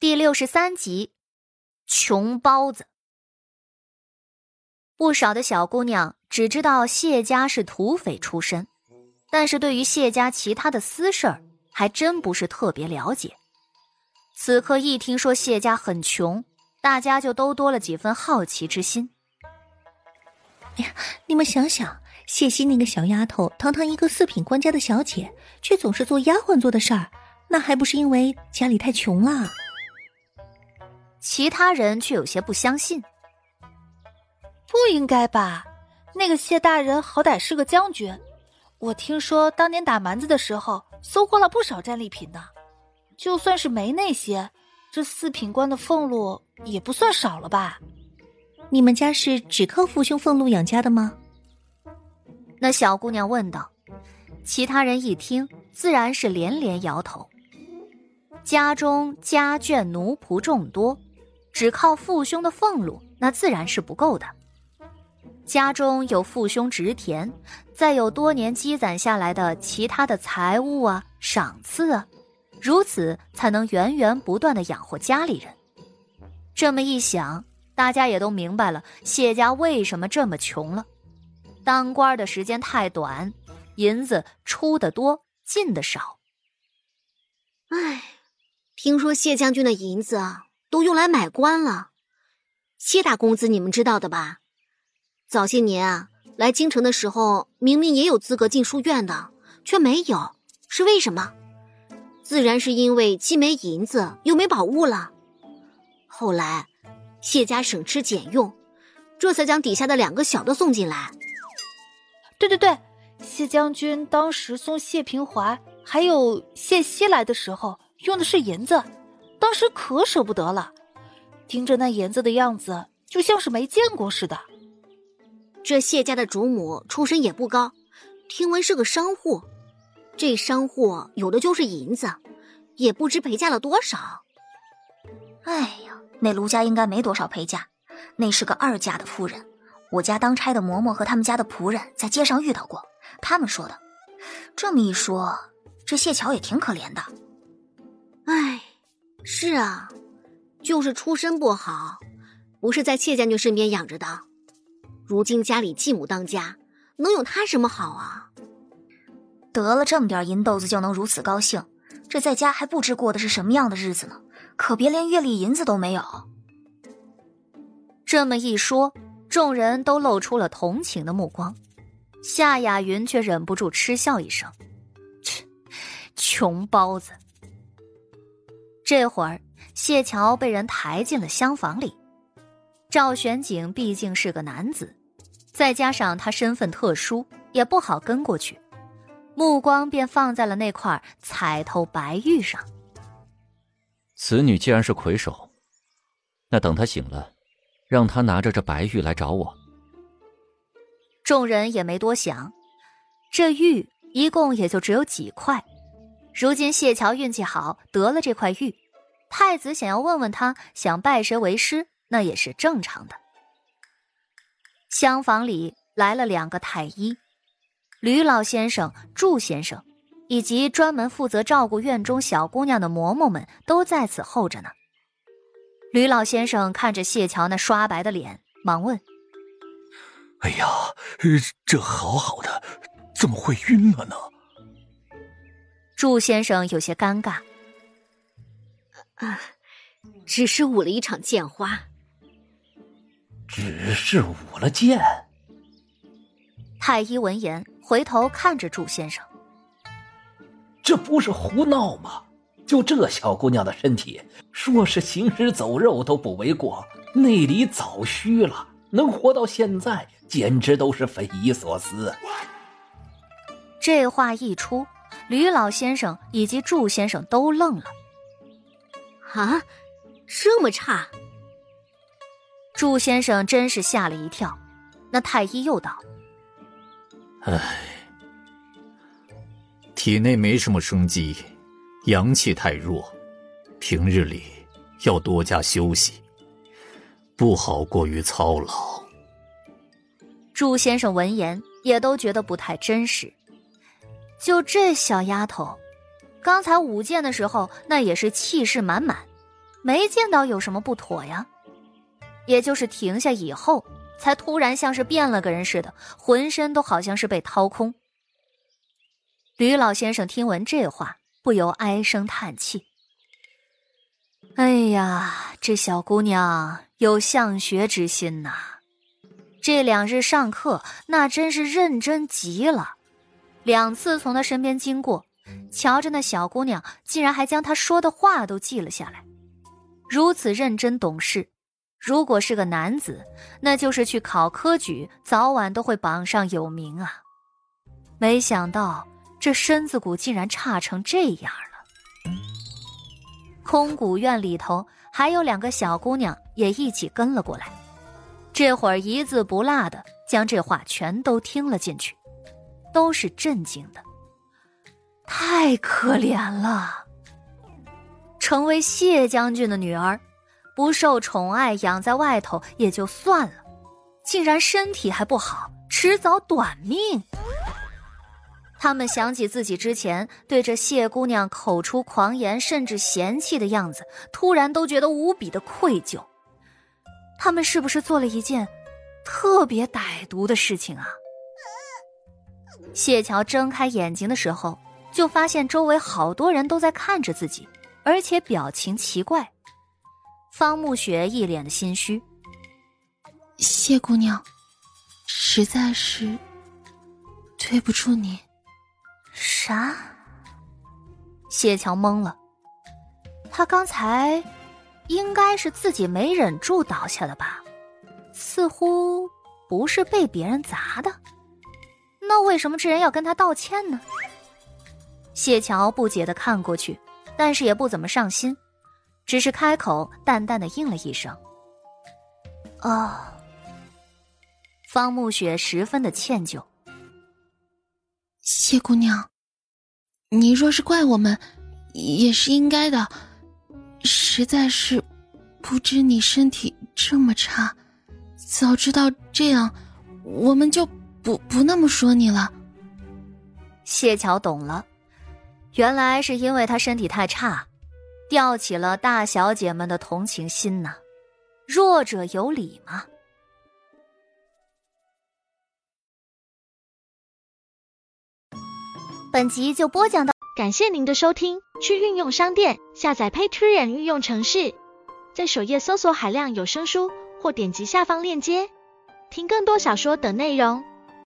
第63集，穷包子。不少的小姑娘只知道谢家是土匪出身，但是对于谢家其他的私事儿还真不是特别了解。此刻一听说谢家很穷，大家就都多了几分好奇之心。哎呀，你们想想，谢希那个小丫头，堂堂一个4品官家的小姐，却总是做丫鬟做的事儿，那还不是因为家里太穷了？其他人却有些不相信。不应该吧，那个谢大人好歹是个将军，我听说当年打蛮子的时候搜获了不少战利品呢。就算是没那些，这4品官的俸禄也不算少了吧？你们家是只靠父兄俸禄养家的吗？那小姑娘问道。其他人一听，自然是连连摇头。家中家眷奴仆众多，只靠父兄的俸禄那自然是不够的。家中有父兄植田，再有多年积攒下来的其他的财物啊、赏赐啊，如此才能源源不断地养活家里人。这么一想，大家也都明白了谢家为什么这么穷了。当官的时间太短，银子出得多，进得少。唉，听说谢将军的银子都用来买官了。谢大公子你们知道的吧？早些年来京城的时候，明明也有资格进书院的，却没有，是为什么？自然是因为既没银子又没宝物了。后来谢家省吃俭用，这才将底下的2个小的送进来。对，谢将军当时送谢平怀还有谢希来的时候用的是银子，当时可舍不得了，盯着那银子的样子就像是没见过似的。这谢家的主母出身也不高，听闻是个商户，这商户有的就是银子，也不知陪嫁了多少。哎呀，那卢家应该没多少陪嫁，那是个二家的夫人，我家当差的嬷嬷和他们家的仆人在街上遇到过，他们说的。这么一说，这谢桥也挺可怜的。哎，是啊，就是出身不好，不是在谢将军身边养着的。如今家里继母当家，能有他什么好啊？得了这么点银豆子就能如此高兴，这在家还不知过的是什么样的日子呢，可别连月例银子都没有。这么一说，众人都露出了同情的目光，夏雅云却忍不住嗤笑一声：“穷包子。”这会儿，谢桥被人抬进了厢房里。赵玄景毕竟是个男子，再加上他身份特殊，也不好跟过去，目光便放在了那块彩头白玉上。此女既然是魁首，那等她醒了，让他拿着这白玉来找我。众人也没多想，这玉一共也就只有几块，如今谢桥运气好得了这块玉，太子想要问问他想拜谁为师，那也是正常的。厢房里来了2个太医，吕老先生、祝先生，以及专门负责照顾院中小姑娘的嬷嬷们都在此候着呢。吕老先生看着谢桥那刷白的脸，忙问：“哎呀，这好好的，怎么会晕了呢？”祝先生有些尴尬：“啊，只是舞了一场剑花。”“只是舞了剑？”太医闻言回头看着祝先生：“这不是胡闹吗？就这小姑娘的身体，说是行尸走肉都不为过，内里早虚了，能活到现在简直都是匪夷所思。”这话一出，吕老先生以及祝先生都愣了。“啊，这么差？”祝先生真是吓了一跳。那太医又道：“唉，体内没什么生机，阳气太弱，平日里要多加休息，不好过于操劳。”祝先生闻言也都觉得不太真实，就这小丫头，刚才舞剑的时候那也是气势满满，没见到有什么不妥呀。也就是停下以后，才突然像是变了个人似的，浑身都好像是被掏空。吕老先生听闻这话，不由唉声叹气。哎呀，这小姑娘有向学之心呐，这两日上课那真是认真极了，两次从她身边经过，瞧着那小姑娘竟然还将她说的话都记了下来，如此认真懂事，如果是个男子，那就是去考科举，早晚都会榜上有名啊。没想到这身子骨竟然差成这样了。空谷院里头还有两个小姑娘也一起跟了过来，这会儿一字不落的将这话全都听了进去，都是震惊的。太可怜了，成为谢将军的女儿，不受宠爱养在外头也就算了，竟然身体还不好，迟早短命。他们想起自己之前对着谢姑娘口出狂言甚至嫌弃的样子，突然都觉得无比的愧疚。他们是不是做了一件特别歹毒的事情啊？谢桥睁开眼睛的时候，就发现周围好多人都在看着自己，而且表情奇怪。方慕雪一脸的心虚。谢姑娘，实在是对不住你。啥？谢桥懵了，他刚才应该是自己没忍住倒下的吧，似乎不是被别人砸的，那为什么这人要跟他道歉呢？谢桥不解地看过去，但是也不怎么上心，只是开口淡淡的应了一声。哦。方慕雪十分的歉疚。谢姑娘，你若是怪我们，也是应该的，实在是不知你身体这么差，早知道这样，我们就不那么说你了。谢桥懂了，原来是因为他身体太差，吊起了大小姐们的同情心呢，弱者有理吗？本集就播讲到，感谢您的收听，去运用商店下载 Patreon 运用程式，在首页搜索海量有声书，或点击下方链接，听更多小说等内容。